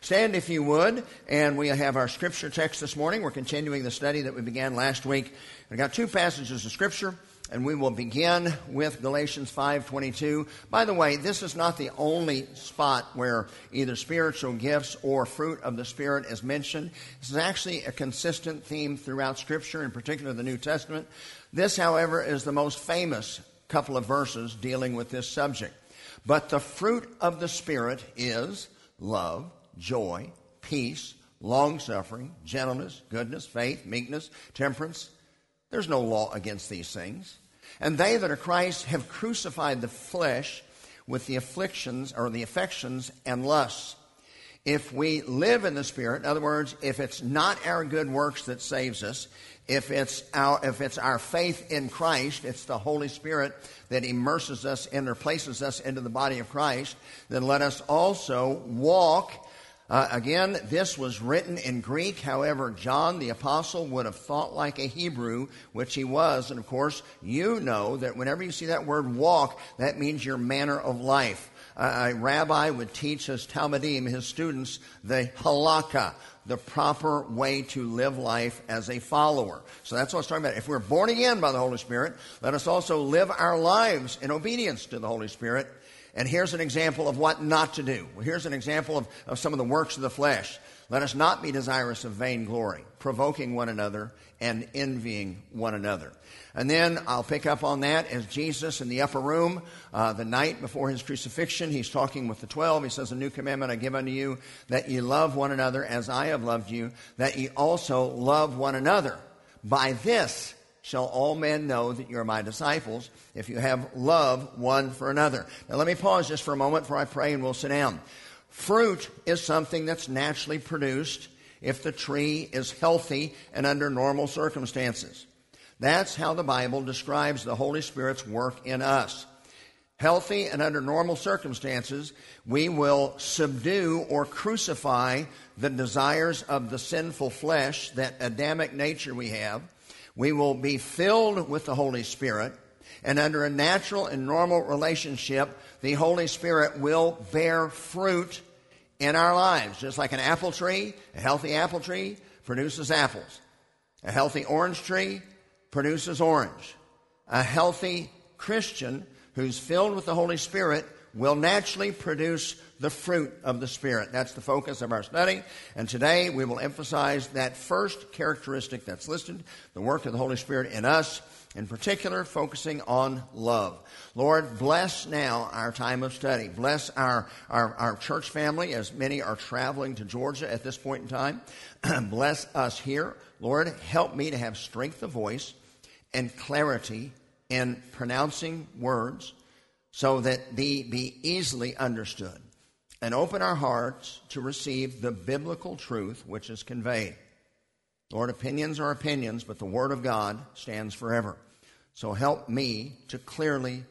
Stand if you would, and we have our scripture text this morning. We're continuing the study that we began last week. We've got two passages of scripture, and we will begin with Galatians 5:22. By the way, this is not the only spot where either spiritual gifts or fruit of the Spirit is mentioned. This is actually a consistent theme throughout scripture, in particular the New Testament. This, however, is the most famous couple of verses dealing with this subject. But the fruit of the Spirit is love, joy, peace, long-suffering, gentleness, goodness, faith, meekness, temperance. There's no law against these things. And they that are Christ have crucified the flesh with the affections and lusts. If we live in the Spirit, in other words, if it's not our good works that saves us, if it's our faith in Christ, it's the Holy Spirit that immerses us in or places us into the body of Christ, then let us also walk. Again, this was written in Greek. However, John the Apostle would have thought like a Hebrew, which he was. And of course, you know that whenever you see that word walk, that means your manner of life. A rabbi would teach his Talmudim, his students, the halakha, the proper way to live life as a follower. So that's what it's talking about. If we're born again by the Holy Spirit, let us also live our lives in obedience to the Holy Spirit. And here's an example of what not to do. Well, here's an example of some of the works of the flesh. Let us not be desirous of vainglory, provoking one another and envying one another. And then I'll pick up on that as Jesus in the upper room, the night before his crucifixion, he's talking with the 12. He says, "A new commandment I give unto you, that ye love one another as I have loved you, that ye also love one another. By this shall all men know that you are my disciples, if you have love one for another." Now let me pause just for a moment before I pray, and we'll sit down. Fruit is something that's naturally produced if the tree is healthy and under normal circumstances. That's how the Bible describes the Holy Spirit's work in us. Healthy and under normal circumstances, we will subdue or crucify the desires of the sinful flesh, that Adamic nature we have. We will be filled with the Holy Spirit, and under a natural and normal relationship, the Holy Spirit will bear fruit in our lives. Just like an apple tree, a healthy apple tree produces apples. A healthy orange tree produces orange. A healthy Christian who's filled with the Holy Spirit will naturally produce the fruit of the Spirit. That's the focus of our study. And today we will emphasize that first characteristic that's listed, the work of the Holy Spirit in us, in particular focusing on love. Lord, bless now our time of study. Bless our church family, as many are traveling to Georgia at this point in time. Bless us here. Lord, help me to have strength of voice and clarity in pronouncing words, so that they be easily understood, and open our hearts to receive the biblical truth which is conveyed. Lord, opinions are opinions, but the Word of God stands forever. So help me to clearly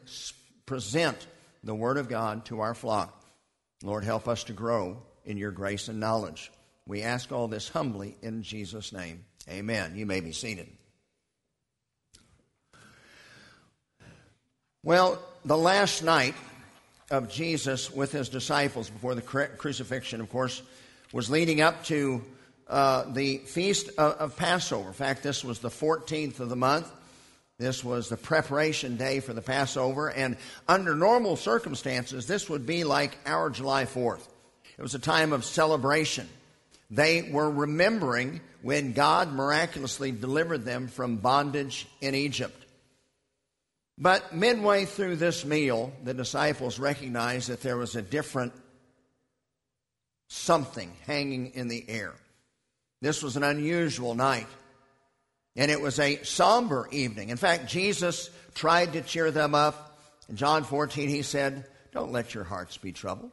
present the Word of God to our flock. Lord, help us to grow in your grace and knowledge. We ask all this humbly in Jesus' name. Amen. You may be seated. Well, the last night of Jesus with his disciples before the crucifixion, of course, was leading up to the feast of Passover. In fact, this was the 14th of the month. This was the preparation day for the Passover. And under normal circumstances, this would be like our July 4th. It was a time of celebration. They were remembering when God miraculously delivered them from bondage in Egypt. But midway through this meal, the disciples recognized that there was a different something hanging in the air. This was an unusual night, and it was a somber evening. In fact, Jesus tried to cheer them up. In John 14, he said, "Don't let your hearts be troubled.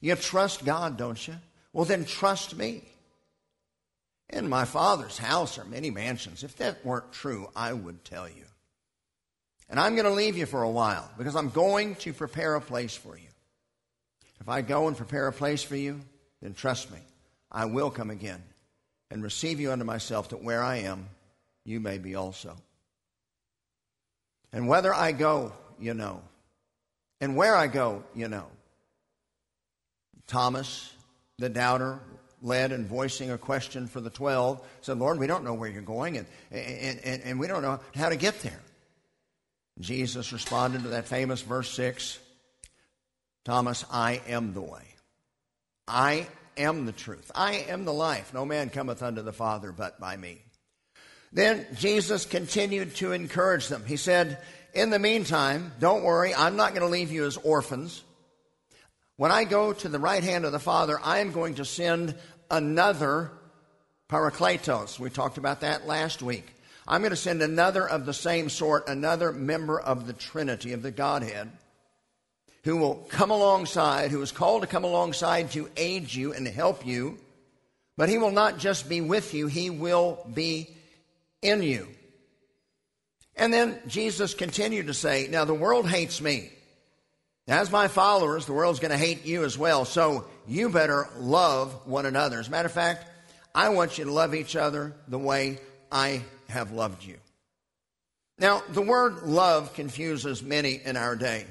You trust God, don't you? Well, then trust me. In my Father's house are many mansions. If that weren't true, I would tell you. And I'm going to leave you for a while because I'm going to prepare a place for you. If I go and prepare a place for you, then trust me, I will come again and receive you unto myself, that where I am, you may be also. And whether I go, you know. And where I go, you know." Thomas the doubter led in voicing a question for the 12, said, Lord, we don't know where you're going, and we don't know how to get there. Jesus responded to that famous verse 6, Thomas, I am the way. I am the truth. I am the life. No man cometh unto the Father but by me. Then Jesus continued to encourage them. He said, in the meantime, don't worry, I'm not going to leave you as orphans. When I go to the right hand of the Father, I am going to send another parakletos. We talked about that last week. I'm going to send another of the same sort, another member of the Trinity, of the Godhead, who will come alongside, who is called to come alongside to aid you and help you, but he will not just be with you, he will be in you. And then Jesus continued to say, now the world hates me. As my followers, the world's going to hate you as well, so you better love one another. As a matter of fact, I want you to love each other the way I have loved you. Now, the word love confuses many in our day.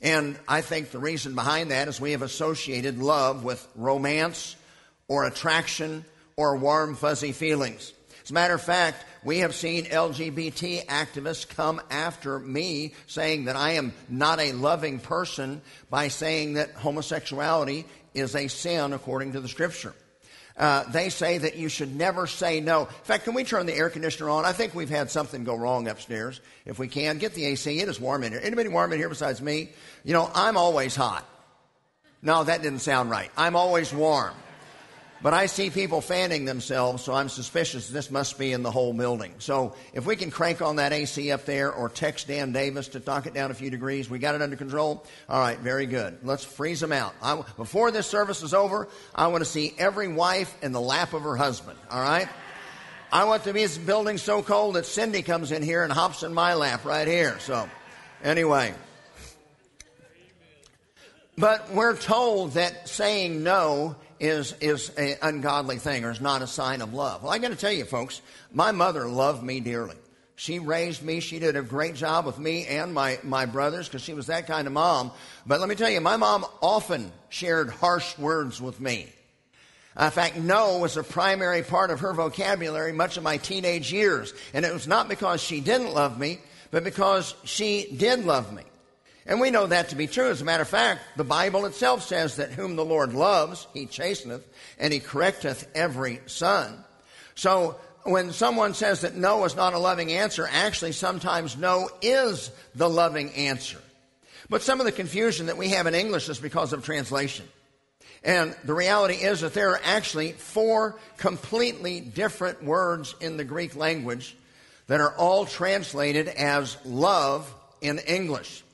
And I think the reason behind that is we have associated love with romance or attraction or warm, fuzzy feelings. As a matter of fact, we have seen LGBT activists come after me saying that I am not a loving person by saying that homosexuality is a sin according to the Scripture. They say that you should never say no. In fact, can we turn the air conditioner on? I think we've had something go wrong upstairs. If we can, get the AC. It is warm in here. Anybody warm in here besides me? You know, I'm always hot. No, that didn't sound right. I'm always warm. But I see people fanning themselves, so I'm suspicious this must be in the whole building. So if we can crank on that AC up there or text Dan Davis to knock it down a few degrees, we got it under control? All right, very good. Let's freeze them out. Before this service is over, I want to see every wife in the lap of her husband, all right? I want this building so cold that Cindy comes in here and hops in my lap right here. So anyway. But we're told that saying no is an ungodly thing or is not a sign of love. Well, I got to tell you, folks, my mother loved me dearly. She raised me. She did a great job with me and my brothers because she was that kind of mom. But let me tell you, my mom often shared harsh words with me. In fact, no was a primary part of her vocabulary much of my teenage years. And it was not because she didn't love me, but because she did love me. And we know that to be true. As a matter of fact, the Bible itself says that whom the Lord loves, he chasteneth, and he correcteth every son. So when someone says that no is not a loving answer, actually sometimes no is the loving answer. But some of the confusion that we have in English is because of translation. And the reality is that there are actually 4 completely different words in the Greek language that are all translated as love in English.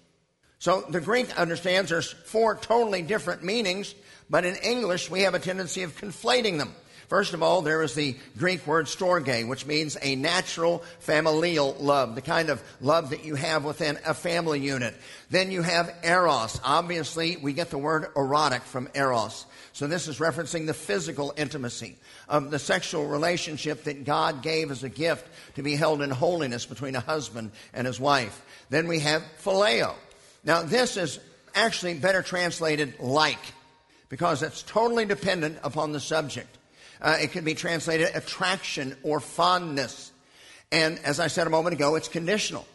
So the Greek understands there's 4 totally different meanings, but in English we have a tendency of conflating them. First of all, there is the Greek word storge, which means a natural familial love, the kind of love that you have within a family unit. Then you have eros. Obviously, we get the word erotic from eros. So this is referencing the physical intimacy of the sexual relationship that God gave as a gift to be held in holiness between a husband and his wife. Then we have phileo. Now, this is actually better translated like, because it's totally dependent upon the subject. It can be translated attraction or fondness. And as I said a moment ago, it's conditional.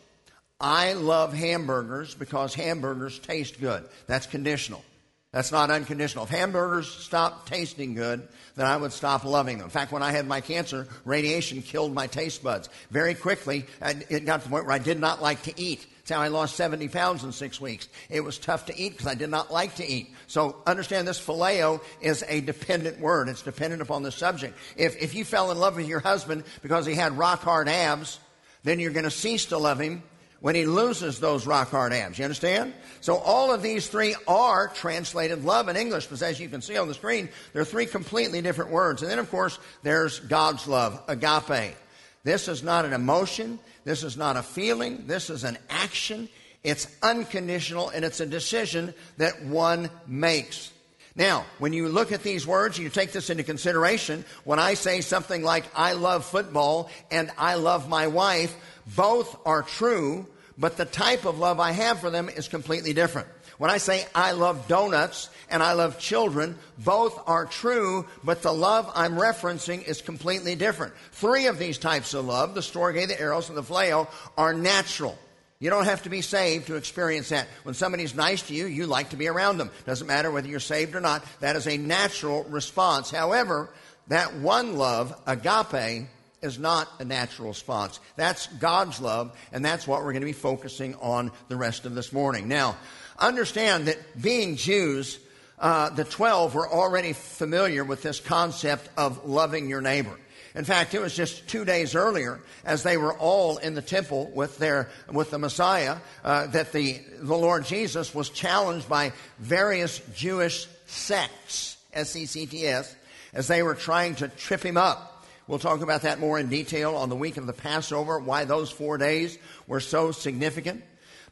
I love hamburgers because hamburgers taste good. That's conditional. That's not unconditional. If hamburgers stopped tasting good, then I would stop loving them. In fact, when I had my cancer, radiation killed my taste buds. Very quickly, it got to the point where I did not like to eat. That's how I lost 70 pounds in 6 weeks. It was tough to eat because I did not like to eat. So understand this phileo is a dependent word. It's dependent upon the subject. If you fell in love with your husband because he had rock-hard abs, then you're going to cease to love him when he loses those rock-hard abs. You understand? So all of these 3 are translated love in English, because as you can see on the screen, there are 3 completely different words. And then, of course, there's God's love, agape. This is not an emotion. This is not a feeling. This is an action. It's unconditional, and it's a decision that one makes. Now, when you look at these words, you take this into consideration. When I say something like, I love football and I love my wife, both are true, but the type of love I have for them is completely different. When I say I love donuts and I love children, both are true, but the love I'm referencing is completely different. Three of these types of love, the storge, the eros, and the phileo, are natural. You don't have to be saved to experience that. When somebody's nice to you, you like to be around them. Doesn't matter whether you're saved or not. That is a natural response. However, that one love, agape, is not a natural response. That's God's love, and that's what we're going to be focusing on the rest of this morning. Now, understand that being Jews, the 12 were already familiar with this concept of loving your neighbor. In fact, it was just 2 days earlier, as they were all in the temple with the Messiah, that the Lord Jesus was challenged by various Jewish sects, S-E-C-T-S, as they were trying to trip him up. We'll talk about that more in detail on the week of the Passover, why those 4 days were so significant.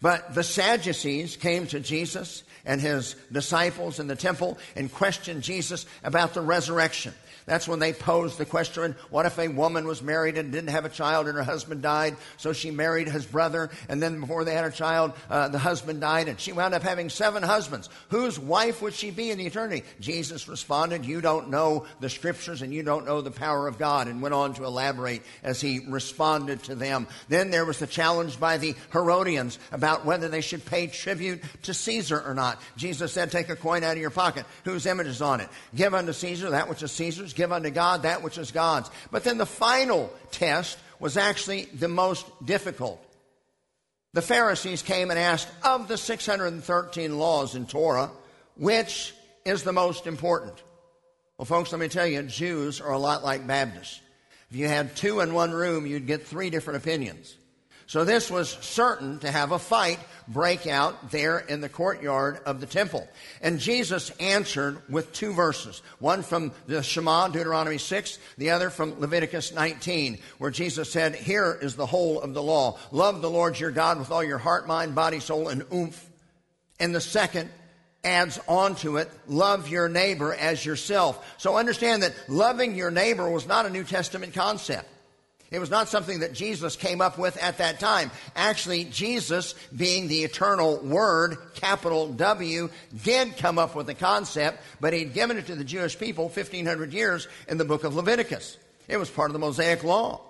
But the Sadducees came to Jesus and his disciples in the temple and questioned Jesus about the resurrection. That's when they posed the question, what if a woman was married and didn't have a child and her husband died, so she married his brother, and then before they had a child, the husband died, and she wound up having 7 husbands. Whose wife would she be in eternity? Jesus responded, you don't know the scriptures and you don't know the power of God, and went on to elaborate as he responded to them. Then there was the challenge by the Herodians about whether they should pay tribute to Caesar or not. Jesus said, take a coin out of your pocket. Whose image is on it? Give unto Caesar that which is Caesar's. Give unto God that which is God's. But then the final test was actually the most difficult. The Pharisees came and asked, of the 613 laws in Torah, which is the most important? Well, folks, let me tell you, Jews are a lot like Baptists. If you had two in one room, you'd get 3 different opinions. So this was certain to have a fight break out there in the courtyard of the temple. And Jesus answered with 2 verses, one from the Shema, Deuteronomy 6, the other from Leviticus 19, where Jesus said, here is the whole of the law. Love the Lord your God with all your heart, mind, body, soul, and oomph. And the second adds on to it, love your neighbor as yourself. So understand that loving your neighbor was not a New Testament concept. It was not something that Jesus came up with at that time. Actually, Jesus, being the eternal Word, capital W, did come up with the concept, but he'd given it to the Jewish people 1,500 years in the book of Leviticus. It was part of the Mosaic Law.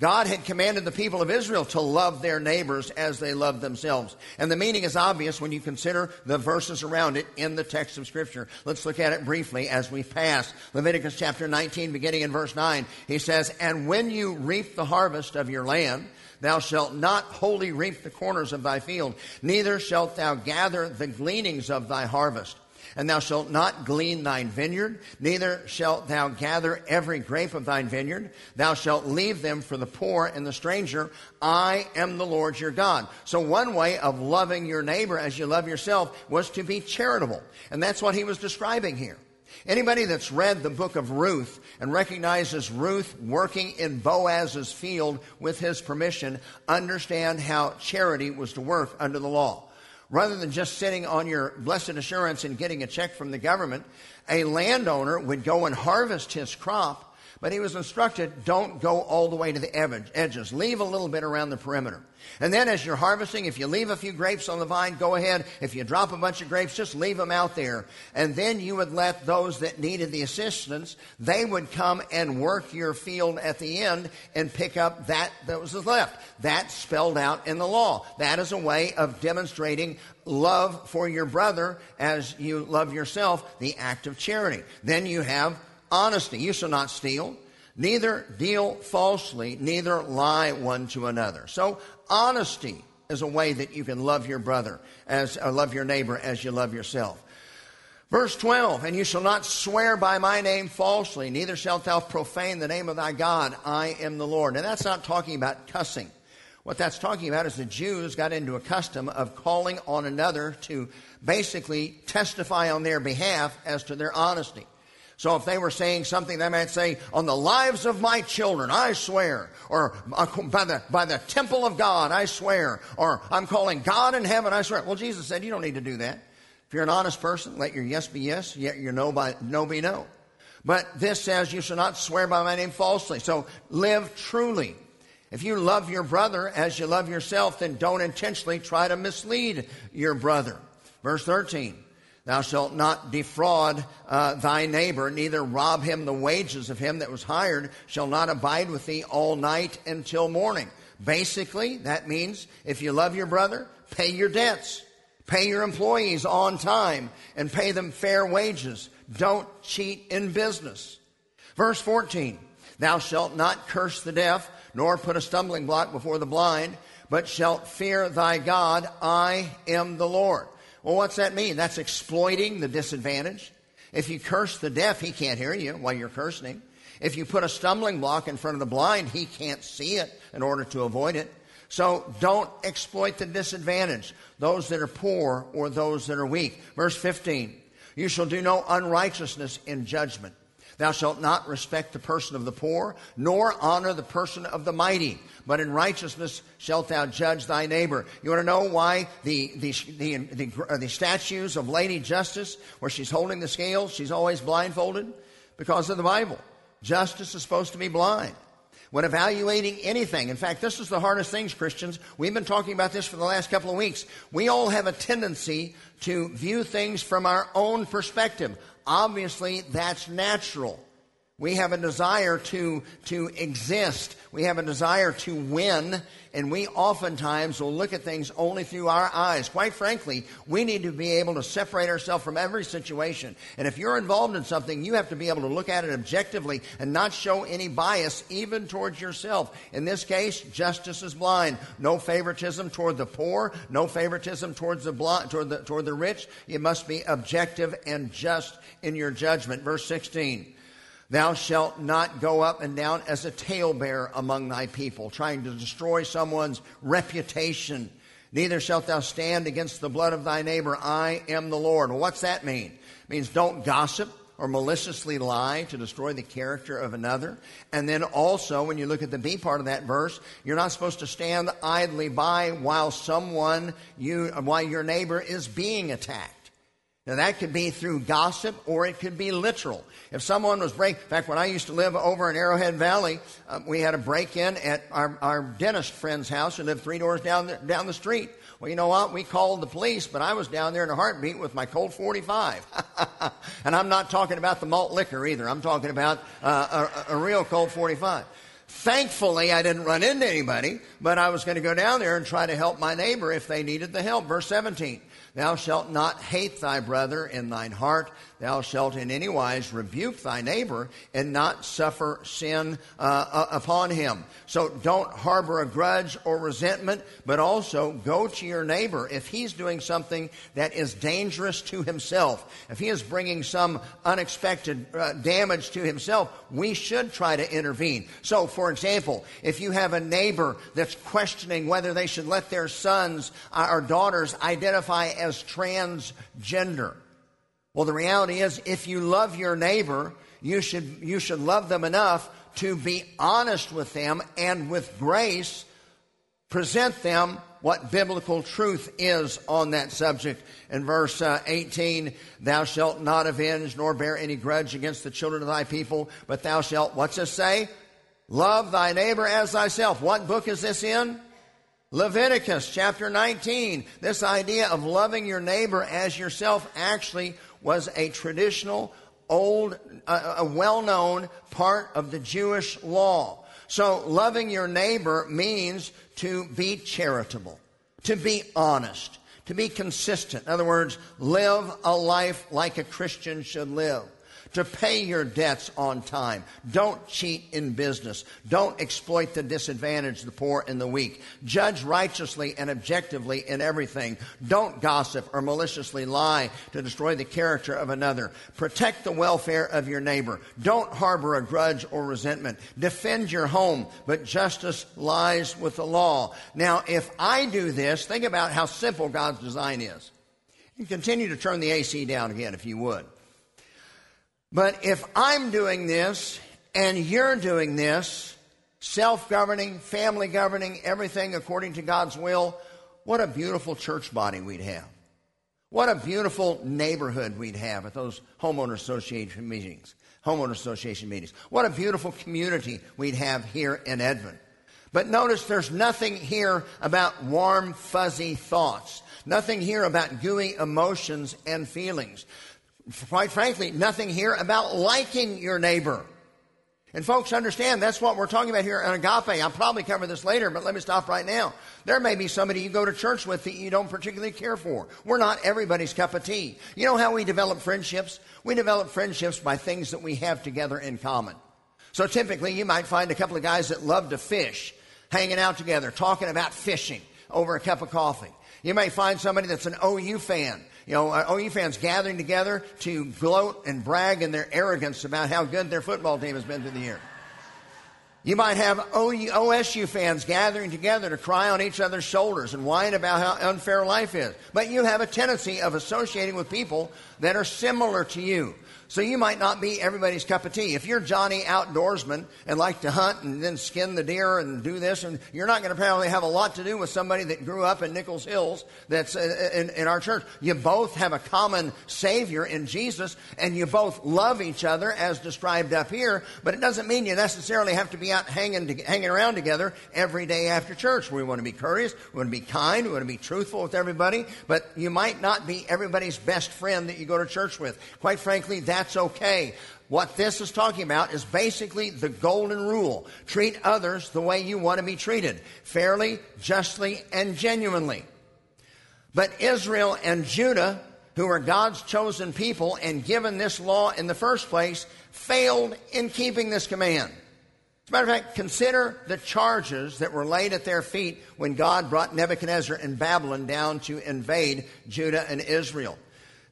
God had commanded the people of Israel to love their neighbors as they loved themselves. And the meaning is obvious when you consider the verses around it in the text of Scripture. Let's look at it briefly as we pass. Leviticus chapter 19, beginning in verse 9, he says, and when you reap the harvest of your land, thou shalt not wholly reap the corners of thy field, neither shalt thou gather the gleanings of thy harvest. And thou shalt not glean thine vineyard, neither shalt thou gather every grape of thine vineyard. Thou shalt leave them for the poor and the stranger. I am the Lord your God. So one way of loving your neighbor as you love yourself was to be charitable. And that's what he was describing here. Anybody that's read the book of Ruth and recognizes Ruth working in Boaz's field with his permission understand how charity was to work under the law. Rather than just sitting on your blessed assurance and getting a check from the government, a landowner would go and harvest his crop, but he was instructed, don't go all the way to the edges. Leave a little bit around the perimeter. And then as you're harvesting, if you leave a few grapes on the vine, go ahead. If you drop a bunch of grapes, just leave them out there. And then you would let those that needed the assistance, they would come and work your field at the end and pick up that was left. That's spelled out in the law. That is a way of demonstrating love for your brother as you love yourself, the act of charity. Then you have honesty. You shall not steal, neither deal falsely, neither lie one to another. So honesty is a way that you can love your brother as love your neighbor as you love yourself. Verse 12, and you shall not swear by my name falsely, neither shalt thou profane the name of thy God. I am the Lord. Now that's not talking about cussing. What that's talking about is the Jews got into a custom of calling on another to basically testify on their behalf as to their honesty. So if they were saying something, they might say, on the lives of my children, I swear. Or by the temple of God, I swear. Or I'm calling God in heaven, I swear. Well, Jesus said, you don't need to do that. If you're an honest person, let your yes be yes, yet your no be no. But this says, you shall not swear by my name falsely. So live truly. If you love your brother as you love yourself, then don't intentionally try to mislead your brother. Verse 13, thou shalt not defraud thy neighbor, neither rob him the wages of him that was hired, shall not abide with thee all night until morning. Basically, that means if you love your brother, pay your debts. Pay your employees on time and pay them fair wages. Don't cheat in business. Verse 14, thou shalt not curse the deaf, nor put a stumbling block before the blind, but shalt fear thy God. I am the Lord. Well, what's that mean? That's exploiting the disadvantage. If you curse the deaf, he can't hear you while you're cursing. If you put a stumbling block in front of the blind, he can't see it in order to avoid it. So don't exploit the disadvantage, those that are poor or those that are weak. Verse 15, you shall do no unrighteousness in judgment. Thou shalt not respect the person of the poor, nor honor the person of the mighty, but in righteousness shalt thou judge thy neighbor. You want to know why the statues of Lady Justice, where she's holding the scales, she's always blindfolded? Because of the Bible. Justice is supposed to be blind. When evaluating anything, in fact, this is the hardest things, Christians. We've been talking about this for the last couple of weeks. We all have a tendency to view things from our own perspective. Obviously, that's natural. We have a desire to exist. We have a desire to win, and we oftentimes will look at things only through our eyes. Quite frankly, we need to be able to separate ourselves from every situation. And if you're involved in something, you have to be able to look at it objectively and not show any bias even towards yourself. In this case, justice is blind. No favoritism toward the poor. No favoritism towards the blind, toward the rich. You must be objective and just in your judgment. Verse 16. Thou shalt not go up and down as a talebearer among thy people, trying to destroy someone's reputation. Neither shalt thou stand against the blood of thy neighbor. I am the Lord. Well, what's that mean? It means don't gossip or maliciously lie to destroy the character of another. And then also, when you look at the B part of that verse, you're not supposed to stand idly by while your neighbor is being attacked. Now, that could be through gossip, or it could be literal. If someone was in fact, when I used to live over in Arrowhead Valley, we had a break-in at our dentist friend's house who lived 3 doors down the street. Well, you know what? We called the police, but I was down there in a heartbeat with my Colt 45. And I'm not talking about the malt liquor either. I'm talking about a real Colt 45. Thankfully, I didn't run into anybody, but I was going to go down there and try to help my neighbor if they needed the help. Verse 17, thou shalt not hate thy brother in thine heart. Thou shalt in any wise rebuke thy neighbor and not suffer sin upon him. So don't harbor a grudge or resentment, but also go to your neighbor if he's doing something that is dangerous to himself. If he is bringing some unexpected damage to himself, we should try to intervene. So, for example, if you have a neighbor that's questioning whether they should let their sons or daughters identify as transgender, well, the reality is, if you love your neighbor, you should love them enough to be honest with them and with grace present them what biblical truth is on that subject. In verse 18, thou shalt not avenge nor bear any grudge against the children of thy people, but thou shalt, what's this say? Love thy neighbor as thyself. What book is this in? Leviticus chapter 19. This idea of loving your neighbor as yourself actually was a traditional, old, a well-known part of the Jewish law. So loving your neighbor means to be charitable, to be honest, to be consistent. In other words, live a life like a Christian should live. To pay your debts on time. Don't cheat in business. Don't exploit the disadvantaged, the poor, and the weak. Judge righteously and objectively in everything. Don't gossip or maliciously lie to destroy the character of another. Protect the welfare of your neighbor. Don't harbor a grudge or resentment. Defend your home, but justice lies with the law. Now, if I do this, think about how simple God's design is. And continue to turn the AC down again if you would. But if I'm doing this and you're doing this, self-governing, family governing, everything according to God's will, what a beautiful church body we'd have. What a beautiful neighborhood we'd have at those homeowner association meetings. What a beautiful community we'd have here in Edmond. But notice there's nothing here about warm, fuzzy thoughts. Nothing here about gooey emotions and feelings. Quite frankly, nothing here about liking your neighbor. And folks, understand, that's what we're talking about here on agape. I'll probably cover this later, but let me stop right now. There may be somebody you go to church with that you don't particularly care for. We're not everybody's cup of tea. You know how we develop friendships? We develop friendships by things that we have together in common. So typically, you might find a couple of guys that love to fish, hanging out together, talking about fishing over a cup of coffee. You may find somebody that's an OU fan. You know, OU fans gathering together to gloat and brag in their arrogance about how good their football team has been through the year. You might have OSU fans gathering together to cry on each other's shoulders and whine about how unfair life is. But you have a tendency of associating with people that are similar to you. So you might not be everybody's cup of tea. If you're Johnny Outdoorsman and like to hunt and then skin the deer and do this, and you're not going to probably have a lot to do with somebody that grew up in Nichols Hills that's in our church. You both have a common Savior in Jesus, and you both love each other as described up here, but it doesn't mean you necessarily have to be out hanging around together every day after church. We want to be courteous, we want to be kind, we want to be truthful with everybody, but you might not be everybody's best friend that you go to church with. Quite frankly, that's okay. What this is talking about is basically the golden rule. Treat others the way you want to be treated, fairly, justly, and genuinely. But Israel and Judah, who are God's chosen people and given this law in the first place, failed in keeping this command. As a matter of fact, consider the charges that were laid at their feet when God brought Nebuchadnezzar and Babylon down to invade Judah and Israel.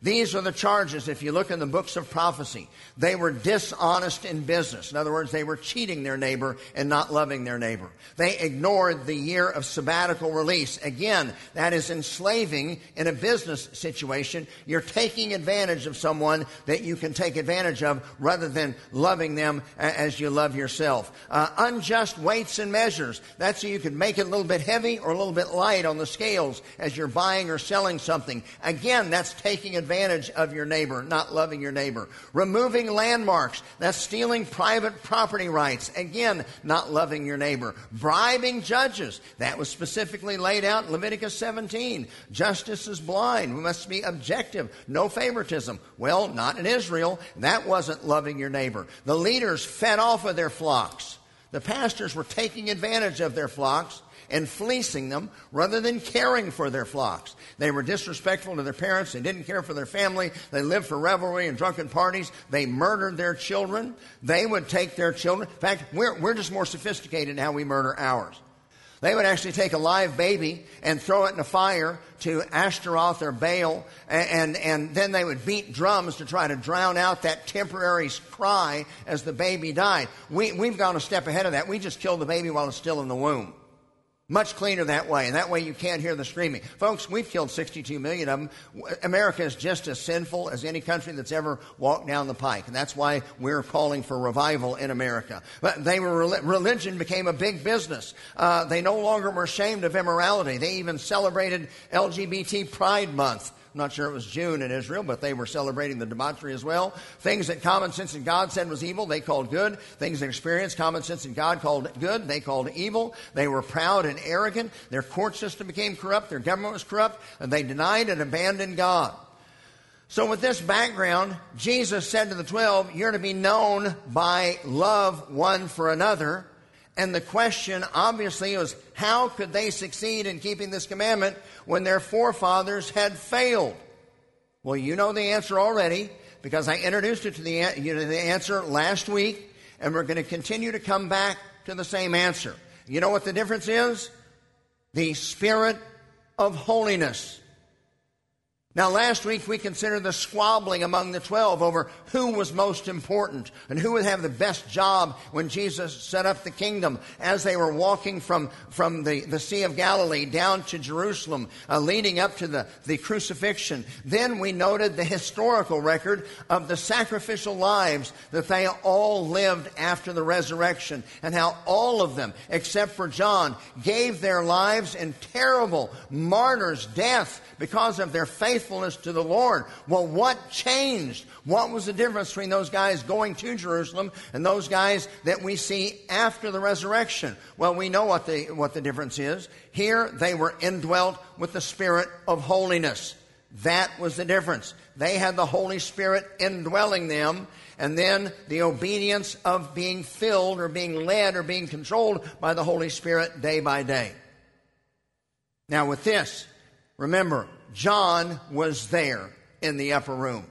These are the charges, if you look in the books of prophecy. They were dishonest in business. In other words, they were cheating their neighbor and not loving their neighbor. They ignored the year of sabbatical release. Again, that is enslaving in a business situation. You're taking advantage of someone that you can take advantage of rather than loving them as you love yourself. Unjust weights and measures. That's so you can make it a little bit heavy or a little bit light on the scales as you're buying or selling something. Again, that's taking advantage of your neighbor, not loving your neighbor. Removing landmarks, that's stealing private property rights. Again, not loving your neighbor. Bribing judges, that was specifically laid out in Leviticus 17. Justice is blind. We must be objective. No favoritism. Well, not in Israel. That wasn't loving your neighbor. The leaders fed off of their flocks. The pastors were taking advantage of their flocks and fleecing them rather than caring for their flocks. They were disrespectful to their parents. They didn't care for their family. They lived for revelry and drunken parties. They murdered their children. They would take their children. In fact, we're just more sophisticated in how we murder ours. They would actually take a live baby and throw it in a fire to Ashtaroth or Baal, and then they would beat drums to try to drown out that temporary cry as the baby died. We've gone a step ahead of that. We just kill the baby while it's still in the womb. Much cleaner that way, and that way you can't hear the screaming. Folks, we've killed 62 million of them. America is just as sinful as any country that's ever walked down the pike, and that's why we're calling for revival in America. But religion became a big business. They no longer were ashamed of immorality. They even celebrated LGBT Pride Month. I'm not sure it was June in Israel, but they were celebrating the debauchery as well. Things that common sense and God said was evil, they called good. Things that experienced common sense and God called good, they called evil. They were proud and arrogant. Their court system became corrupt. Their government was corrupt. And they denied and abandoned God. So with this background, Jesus said to the 12, you're to be known by love one for another. And the question, obviously, was how could they succeed in keeping this commandment when their forefathers had failed? Well, you know the answer already because I introduced it to the answer last week, and we're going to continue to come back to the same answer. You know what the difference is? The spirit of holiness. Now, last week we considered the squabbling among the 12 over who was most important and who would have the best job when Jesus set up the kingdom as they were walking from the Sea of Galilee down to Jerusalem, leading up to the crucifixion. Then we noted the historical record of the sacrificial lives that they all lived after the resurrection and how all of them, except for John, gave their lives in terrible martyr's death because of their faith faithfulness to the Lord. Well, what changed? What was the difference between those guys going to Jerusalem and those guys that we see after the resurrection? Well, we know what the difference is. Here, they were indwelt with the Spirit of holiness. That was the difference. They had the Holy Spirit indwelling them, and then the obedience of being filled or being led or being controlled by the Holy Spirit day by day. Now with this, remember, John was there in the upper room.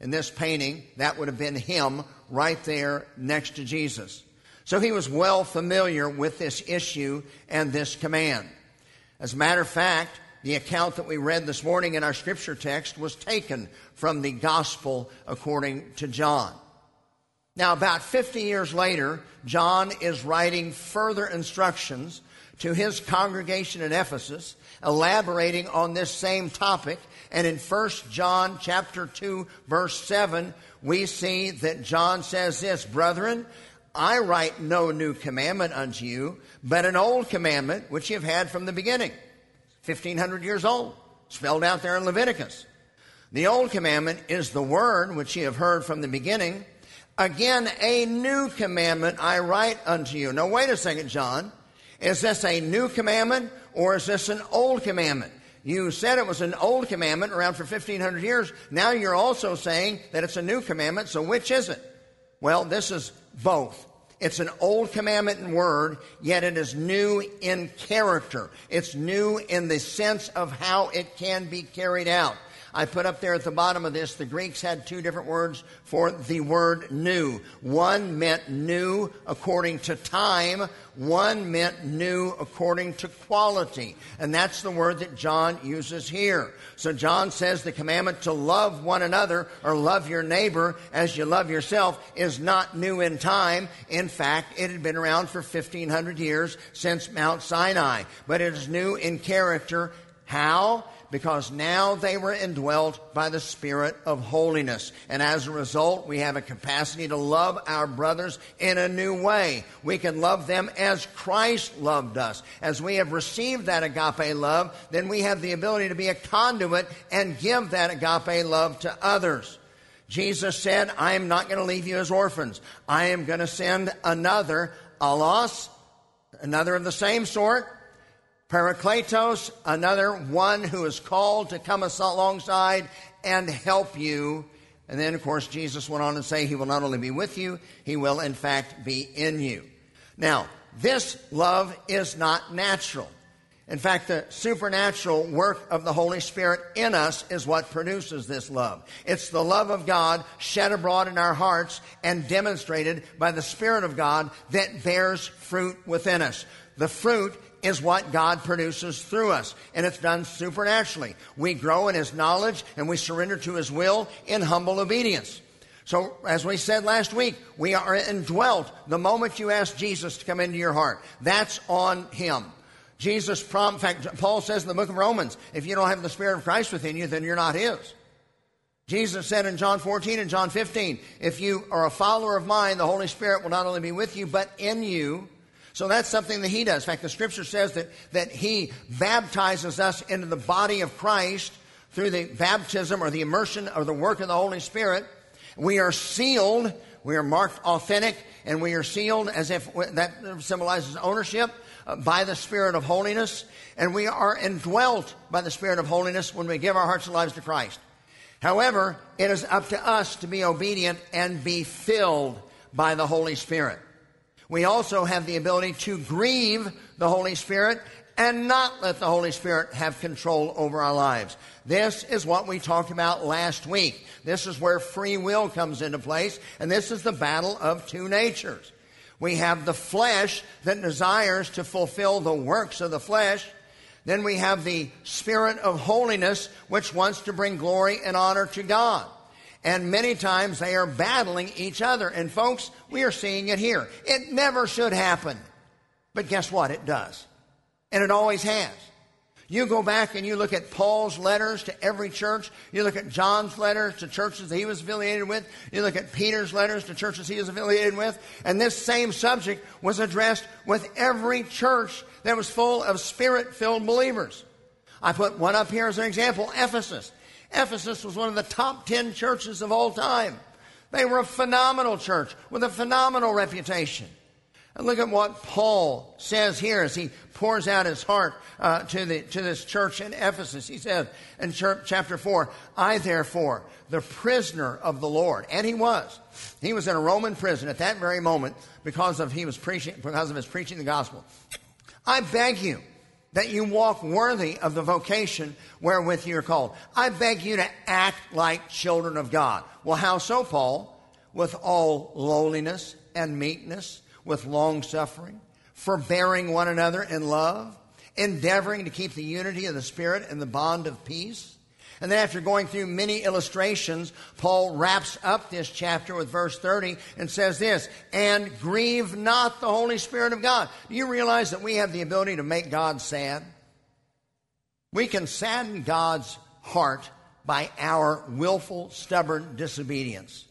In this painting, that would have been him right there next to Jesus. So he was well familiar with this issue and this command. As a matter of fact, the account that we read this morning in our scripture text was taken from the gospel according to John. Now, about 50 years later, John is writing further instructions to his congregation in Ephesus, elaborating on this same topic. And in 1 John chapter 2, verse 7, we see that John says this, "Brethren, I write no new commandment unto you, but an old commandment which you have had from the beginning." 1,500 years old, spelled out there in Leviticus. "The old commandment is the word which ye have heard from the beginning. Again, a new commandment I write unto you." Now, wait a second, John. Is this a new commandment or is this an old commandment? You said it was an old commandment around for 1,500 years. Now you're also saying that it's a new commandment, so which is it? Well, this is both. It's an old commandment in word, yet it is new in character. It's new in the sense of how it can be carried out. I put up there at the bottom of this, the Greeks had two different words for the word new. One meant new according to time. One meant new according to quality. And that's the word that John uses here. So John says the commandment to love one another or love your neighbor as you love yourself is not new in time. In fact, it had been around for 1,500 years since Mount Sinai. But it is new in character. How? Because now they were indwelt by the Spirit of holiness. And as a result, we have a capacity to love our brothers in a new way. We can love them as Christ loved us. As we have received that agape love, then we have the ability to be a conduit and give that agape love to others. Jesus said, "I am not going to leave you as orphans. I am going to send another, allos, another of the same sort, Parakletos, another one who is called to come alongside and help you." And then, of course, Jesus went on to say he will not only be with you, he will, in fact, be in you. Now, this love is not natural. In fact, the supernatural work of the Holy Spirit in us is what produces this love. It's the love of God shed abroad in our hearts and demonstrated by the Spirit of God that bears fruit within us. The fruit is what God produces through us, and it's done supernaturally. We grow in His knowledge, and we surrender to His will in humble obedience. So, as we said last week, we are indwelt the moment you ask Jesus to come into your heart. That's on Him. Jesus promised, in fact, Paul says in the book of Romans, if you don't have the Spirit of Christ within you, then you're not His. Jesus said in John 14 and John 15, if you are a follower of mine, the Holy Spirit will not only be with you, but in you. So that's something that He does. In fact, the Scripture says that He baptizes us into the body of Christ through the baptism or the immersion or the work of the Holy Spirit. We are sealed. We are marked authentic, and we are sealed as if that symbolizes ownership by the Spirit of holiness. And we are indwelt by the Spirit of holiness when we give our hearts and lives to Christ. However, it is up to us to be obedient and be filled by the Holy Spirit. We also have the ability to grieve the Holy Spirit and not let the Holy Spirit have control over our lives. This is what we talked about last week. This is where free will comes into place, and this is the battle of two natures. We have the flesh that desires to fulfill the works of the flesh. Then we have the Spirit of holiness, which wants to bring glory and honor to God. And many times they are battling each other. And folks, we are seeing it here. It never should happen. But guess what? It does. And it always has. You go back and you look at Paul's letters to every church. You look at John's letters to churches that he was affiliated with. You look at Peter's letters to churches he was affiliated with. And this same subject was addressed with every church that was full of Spirit-filled believers. I put one up here as an example, Ephesus. Ephesus was one of the top 10 churches of all time. They were a phenomenal church with a phenomenal reputation. And look at what Paul says here as he pours out his heart to this church in Ephesus. He says in chapter 4, I therefore, the prisoner of the Lord, and he was in a Roman prison at that very moment because of his preaching the gospel. I beg you that you walk worthy of the vocation wherewith you are called. I beg you to act like children of God. Well, how so, Paul? With all lowliness and meekness, with long-suffering, forbearing one another in love, endeavoring to keep the unity of the Spirit and the bond of peace. And then after going through many illustrations, Paul wraps up this chapter with verse 30 and says this, and grieve not the Holy Spirit of God. Do you realize that we have the ability to make God sad? We can sadden God's heart by our willful, stubborn disobedience.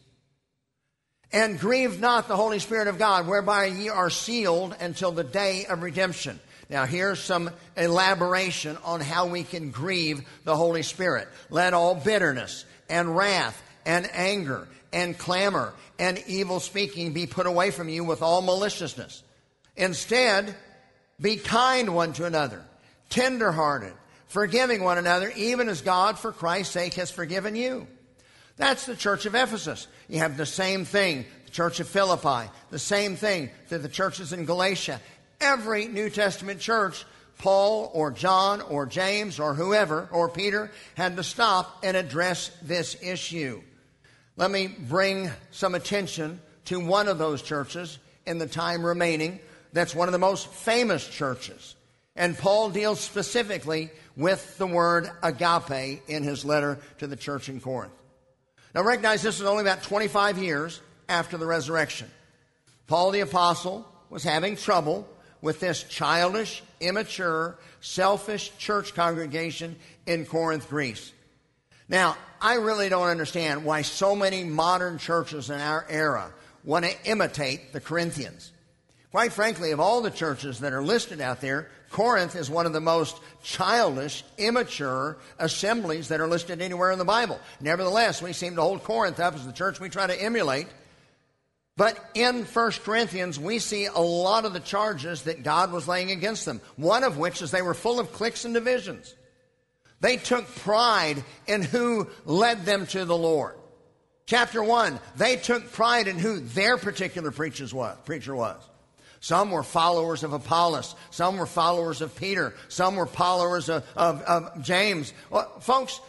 And grieve not the Holy Spirit of God, whereby ye are sealed until the day of redemption. Now here's some elaboration on how we can grieve the Holy Spirit. Let all bitterness and wrath and anger and clamor and evil speaking be put away from you with all maliciousness. Instead, be kind one to another, tenderhearted, forgiving one another, even as God for Christ's sake has forgiven you. That's the church of Ephesus. You have the same thing, the church of Philippi, the same thing to the churches in Galatia. Every New Testament church, Paul or John or James or whoever or Peter had to stop and address this issue. Let me bring some attention to one of those churches in the time remaining. That's one of the most famous churches. And Paul deals specifically with the word agape in his letter to the church in Corinth. Now recognize this is only about 25 years after the resurrection. Paul the apostle was having trouble with this childish, immature, selfish church congregation in Corinth, Greece. Now, I really don't understand why so many modern churches in our era want to imitate the Corinthians. Quite frankly, of all the churches that are listed out there, Corinth is one of the most childish, immature assemblies that are listed anywhere in the Bible. Nevertheless, we seem to hold Corinth up as the church we try to emulate. But in 1 Corinthians, we see a lot of the charges that God was laying against them, one of which is they were full of cliques and divisions. They took pride in who led them to the Lord. Chapter 1, they took pride in who their particular preacher was. Some were followers of Apollos. Some were followers of Peter. Some were followers of James. Well, folks,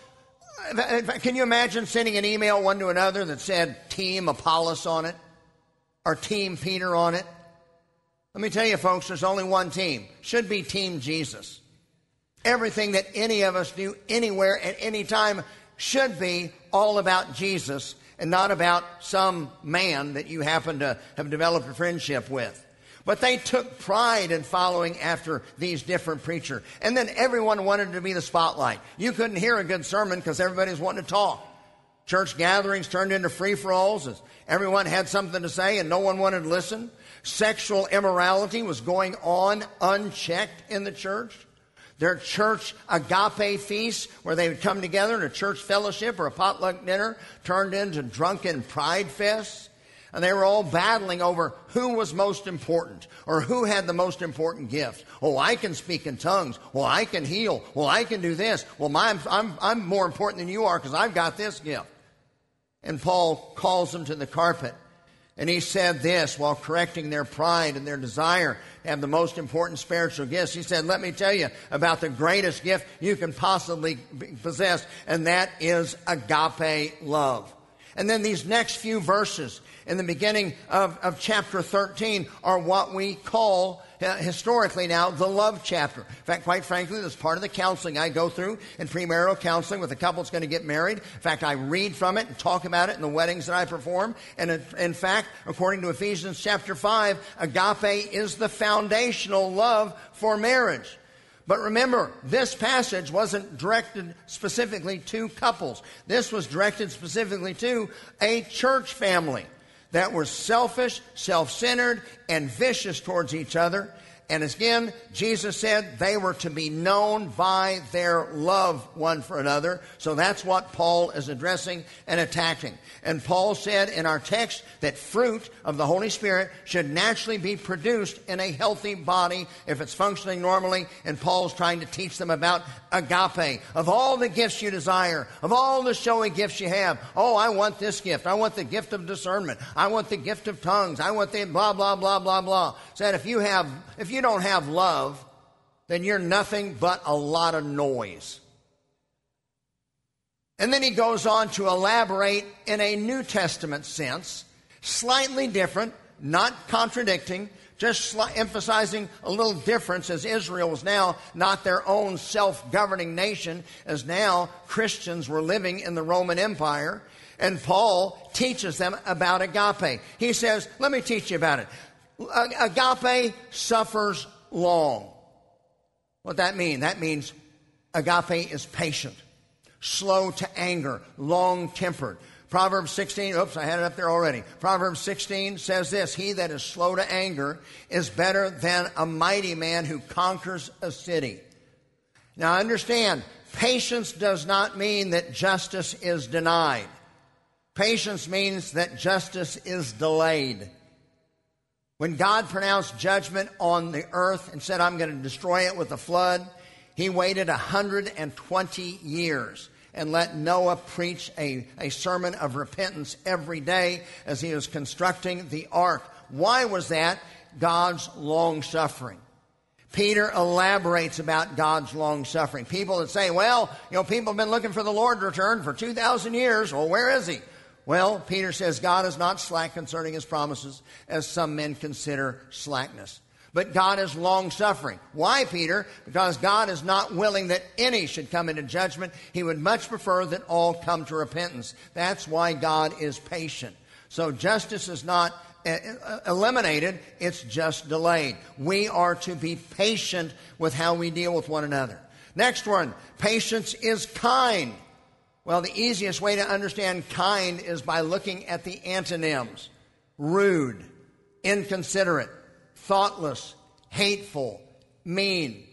can you imagine sending an email one to another that said Team Apollos on it or Team Peter on it? Let me tell you, folks, there's only one team. Should be Team Jesus. Everything that any of us do anywhere at any time should be all about Jesus and not about some man that you happen to have developed a friendship with. But they took pride in following after these different preachers. And then everyone wanted to be the spotlight. You couldn't hear a good sermon because everybody's wanting to talk. Church gatherings turned into free-for-alls as everyone had something to say and no one wanted to listen. Sexual immorality was going on unchecked in the church. Their church agape feasts, where they would come together in a church fellowship or a potluck dinner, turned into drunken pride fests. And they were all battling over who was most important or who had the most important gift. Oh, I can speak in tongues. Well, I can heal. Well, I can do this. Well, I'm more important than you are because I've got this gift. And Paul calls them to the carpet. And he said this while correcting their pride and their desire to have the most important spiritual gifts. He said, let me tell you about the greatest gift you can possibly possess, and that is agape love. And then these next few verses in the beginning of chapter 13 are what we call historically now the love chapter. In fact, quite frankly, this is part of the counseling I go through in premarital counseling with a couple that's going to get married. In fact, I read from it and talk about it in the weddings that I perform. And in fact, according to Ephesians chapter 5, agape is the foundational love for marriage. But remember, this passage wasn't directed specifically to couples. This was directed specifically to a church family that were selfish, self-centered, and vicious towards each other, And again, Jesus said they were to be known by their love one for another. So that's what Paul is addressing and attacking. And Paul said in our text that fruit of the Holy Spirit should naturally be produced in a healthy body if it's functioning normally. And Paul's trying to teach them about agape. Of all the gifts you desire, of all the showy gifts you have, oh, I want this gift. I want the gift of discernment. I want the gift of tongues. I want the blah, blah, blah, blah, blah. Said if you don't have love, then you're nothing but a lot of noise. And then he goes on to elaborate in a New Testament sense, slightly different, not contradicting, just emphasizing a little difference, as Israel was now not their own self-governing nation, as now Christians were living in the Roman Empire. And Paul teaches them about agape. He says, let me teach you about it. Agape suffers long. What that mean? That means agape is patient, slow to anger, long-tempered. Proverbs 16, oops, I had it up there already. Proverbs 16 says this, he that is slow to anger is better than a mighty man who conquers a city. Now understand, patience does not mean that justice is denied. Patience means that justice is delayed. When God pronounced judgment on the earth and said, I'm going to destroy it with a flood, he waited 120 years and let Noah preach a sermon of repentance every day as he was constructing the ark. Why was that? God's long suffering. Peter elaborates about God's long suffering. People that say, well, you know, people have been looking for the Lord to return for 2,000 years. Well, where is he? Well, Peter says, God is not slack concerning his promises, as some men consider slackness. But God is long-suffering. Why, Peter? Because God is not willing that any should come into judgment. He would much prefer that all come to repentance. That's why God is patient. So justice is not eliminated, it's just delayed. We are to be patient with how we deal with one another. Next one, patience is kind. Well, the easiest way to understand kind is by looking at the antonyms. Rude, inconsiderate, thoughtless, hateful, mean.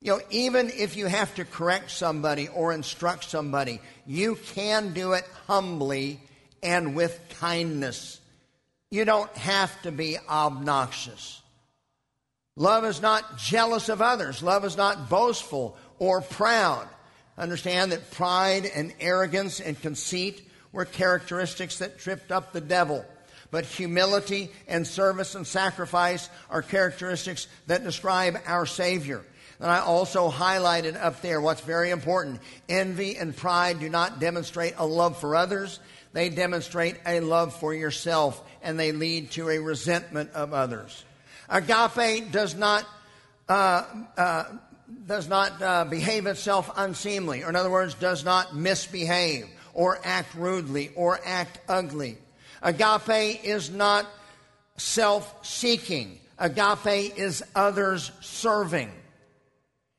You know, even if you have to correct somebody or instruct somebody, you can do it humbly and with kindness. You don't have to be obnoxious. Love is not jealous of others. Love is not boastful or proud. Understand that pride and arrogance and conceit were characteristics that tripped up the devil. But humility and service and sacrifice are characteristics that describe our Savior. And I also highlighted up there what's very important. Envy and pride do not demonstrate a love for others. They demonstrate a love for yourself, and they lead to a resentment of others. Agape does not behave itself unseemly, or in other words, does not misbehave or act rudely or act ugly. Agape is not self-seeking. Agape is others-serving.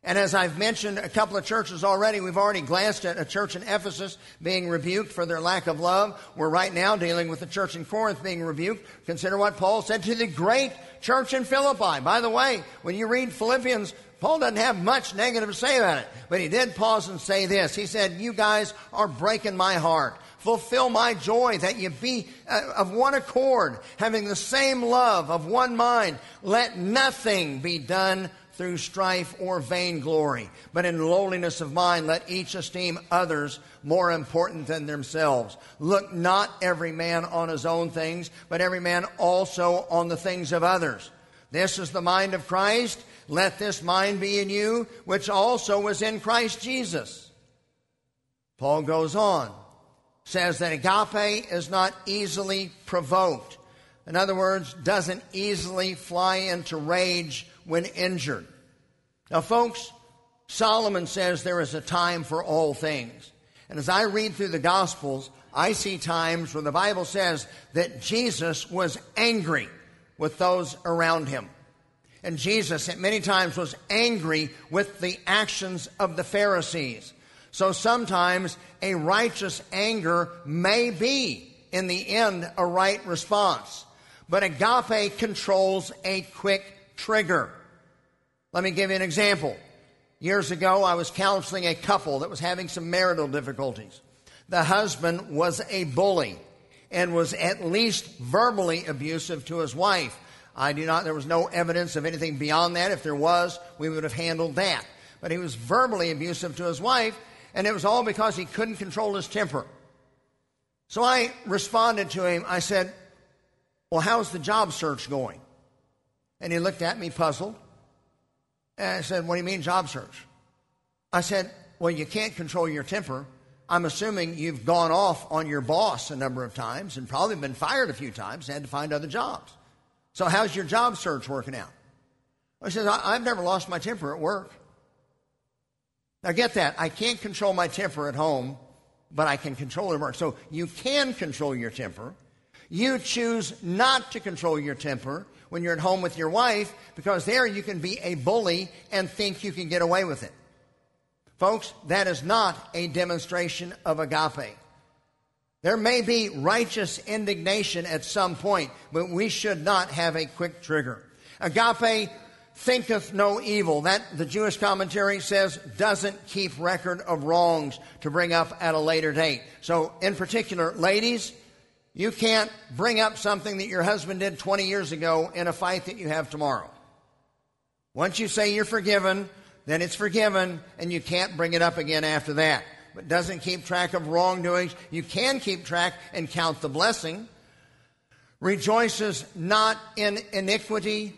And as I've mentioned a couple of churches already, we've already glanced at a church in Ephesus being rebuked for their lack of love. We're right now dealing with the church in Corinth being rebuked. Consider what Paul said to the great church in Philippi. By the way, when you read Philippians, Paul doesn't have much negative to say about it, but he did pause and say this. He said, you guys are breaking my heart. Fulfill my joy that you be of one accord, having the same love of one mind. Let nothing be done through strife or vainglory, but in lowliness of mind let each esteem others more important than themselves. Look not every man on his own things, but every man also on the things of others. This is the mind of Christ. Let this mind be in you, which also was in Christ Jesus. Paul goes on, says that agape is not easily provoked. In other words, doesn't easily fly into rage when injured. Now, folks, Solomon says there is a time for all things. And as I read through the Gospels, I see times where the Bible says that Jesus was angry with those around him. And Jesus at many times was angry with the actions of the Pharisees. So sometimes a righteous anger may be, in the end, a right response. But agape controls a quick trigger. Let me give you an example. Years ago, I was counseling a couple that was having some marital difficulties. The husband was a bully and was at least verbally abusive to his wife. There was no evidence of anything beyond that. If there was, we would have handled that. But he was verbally abusive to his wife, and it was all because he couldn't control his temper. So I responded to him. I said, well, how's the job search going? And he looked at me puzzled. And I said, what do you mean job search? I said, well, you can't control your temper. I'm assuming you've gone off on your boss a number of times and probably been fired a few times and had to find other jobs. So how's your job search working out? He says, I've never lost my temper at work. Now get that. I can't control my temper at home, but I can control it at work. So you can control your temper. You choose not to control your temper when you're at home with your wife, because there you can be a bully and think you can get away with it. Folks, that is not a demonstration of agape. There may be righteous indignation at some point, but we should not have a quick trigger. Agape thinketh no evil. That, the Jewish commentary says, doesn't keep record of wrongs to bring up at a later date. So, in particular, ladies, you can't bring up something that your husband did 20 years ago in a fight that you have tomorrow. Once you say you're forgiven, then it's forgiven, and you can't bring it up again after that. But doesn't keep track of wrongdoings. You can keep track and count the blessing. Rejoices not in iniquity,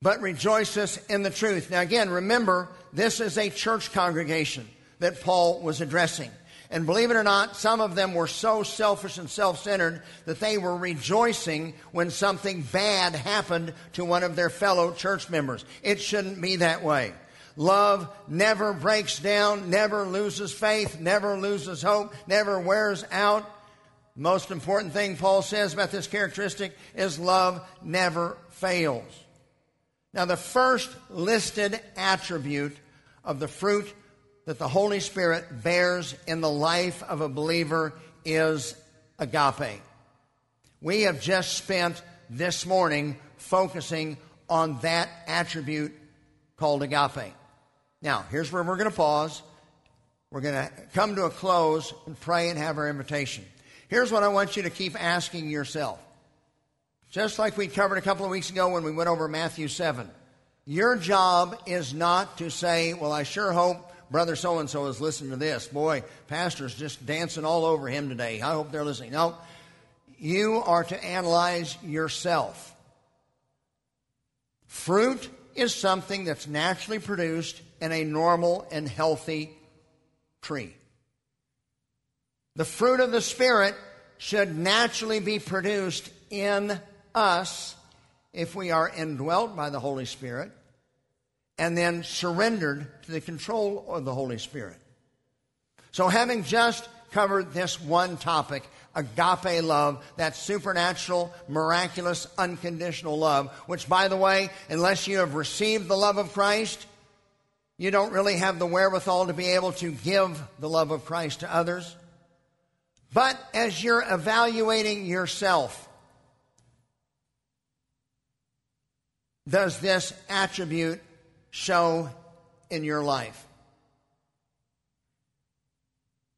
but rejoices in the truth. Now again, remember, this is a church congregation that Paul was addressing. And believe it or not, some of them were so selfish and self-centered that they were rejoicing when something bad happened to one of their fellow church members. It shouldn't be that way. Love never breaks down, never loses faith, never loses hope, never wears out. The most important thing Paul says about this characteristic is love never fails. Now, the first listed attribute of the fruit that the Holy Spirit bears in the life of a believer is agape. We have just spent this morning focusing on that attribute called agape. Now, here's where we're going to pause. We're going to come to a close and pray and have our invitation. Here's what I want you to keep asking yourself. Just like we covered a couple of weeks ago when we went over Matthew 7. Your job is not to say, well, I sure hope brother so-and-so is listening to this. Boy, pastor's just dancing all over him today. I hope they're listening. No, you are to analyze yourself. Fruit is something that's naturally produced in a normal and healthy tree. The fruit of the Spirit should naturally be produced in us if we are indwelt by the Holy Spirit and then surrendered to the control of the Holy Spirit. So having just covered this one topic, agape love, that supernatural, miraculous, unconditional love, which, by the way, unless you have received the love of Christ, you don't really have the wherewithal to be able to give the love of Christ to others. But as you're evaluating yourself, does this attribute show in your life?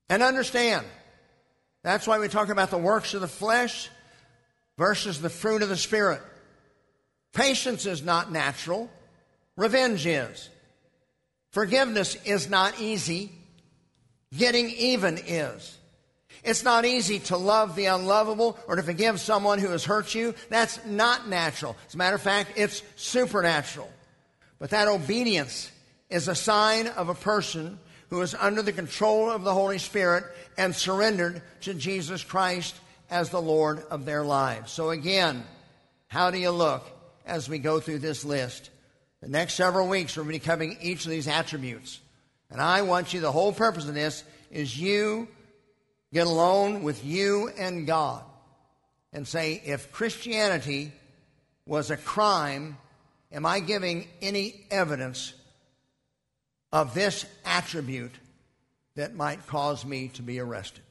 And understand, that's why we talk about the works of the flesh versus the fruit of the Spirit. Patience is not natural. Revenge is. Forgiveness is not easy. Getting even is. It's not easy to love the unlovable or to forgive someone who has hurt you. That's not natural. As a matter of fact, it's supernatural. But that obedience is a sign of a person who is under the control of the Holy Spirit and surrendered to Jesus Christ as the Lord of their lives. So again, how do you look as we go through this list? The next several weeks, we're going to be covering each of these attributes. And I want you, the whole purpose of this is you get alone with you and God and say, if Christianity was a crime, am I giving any evidence of this attribute that might cause me to be arrested?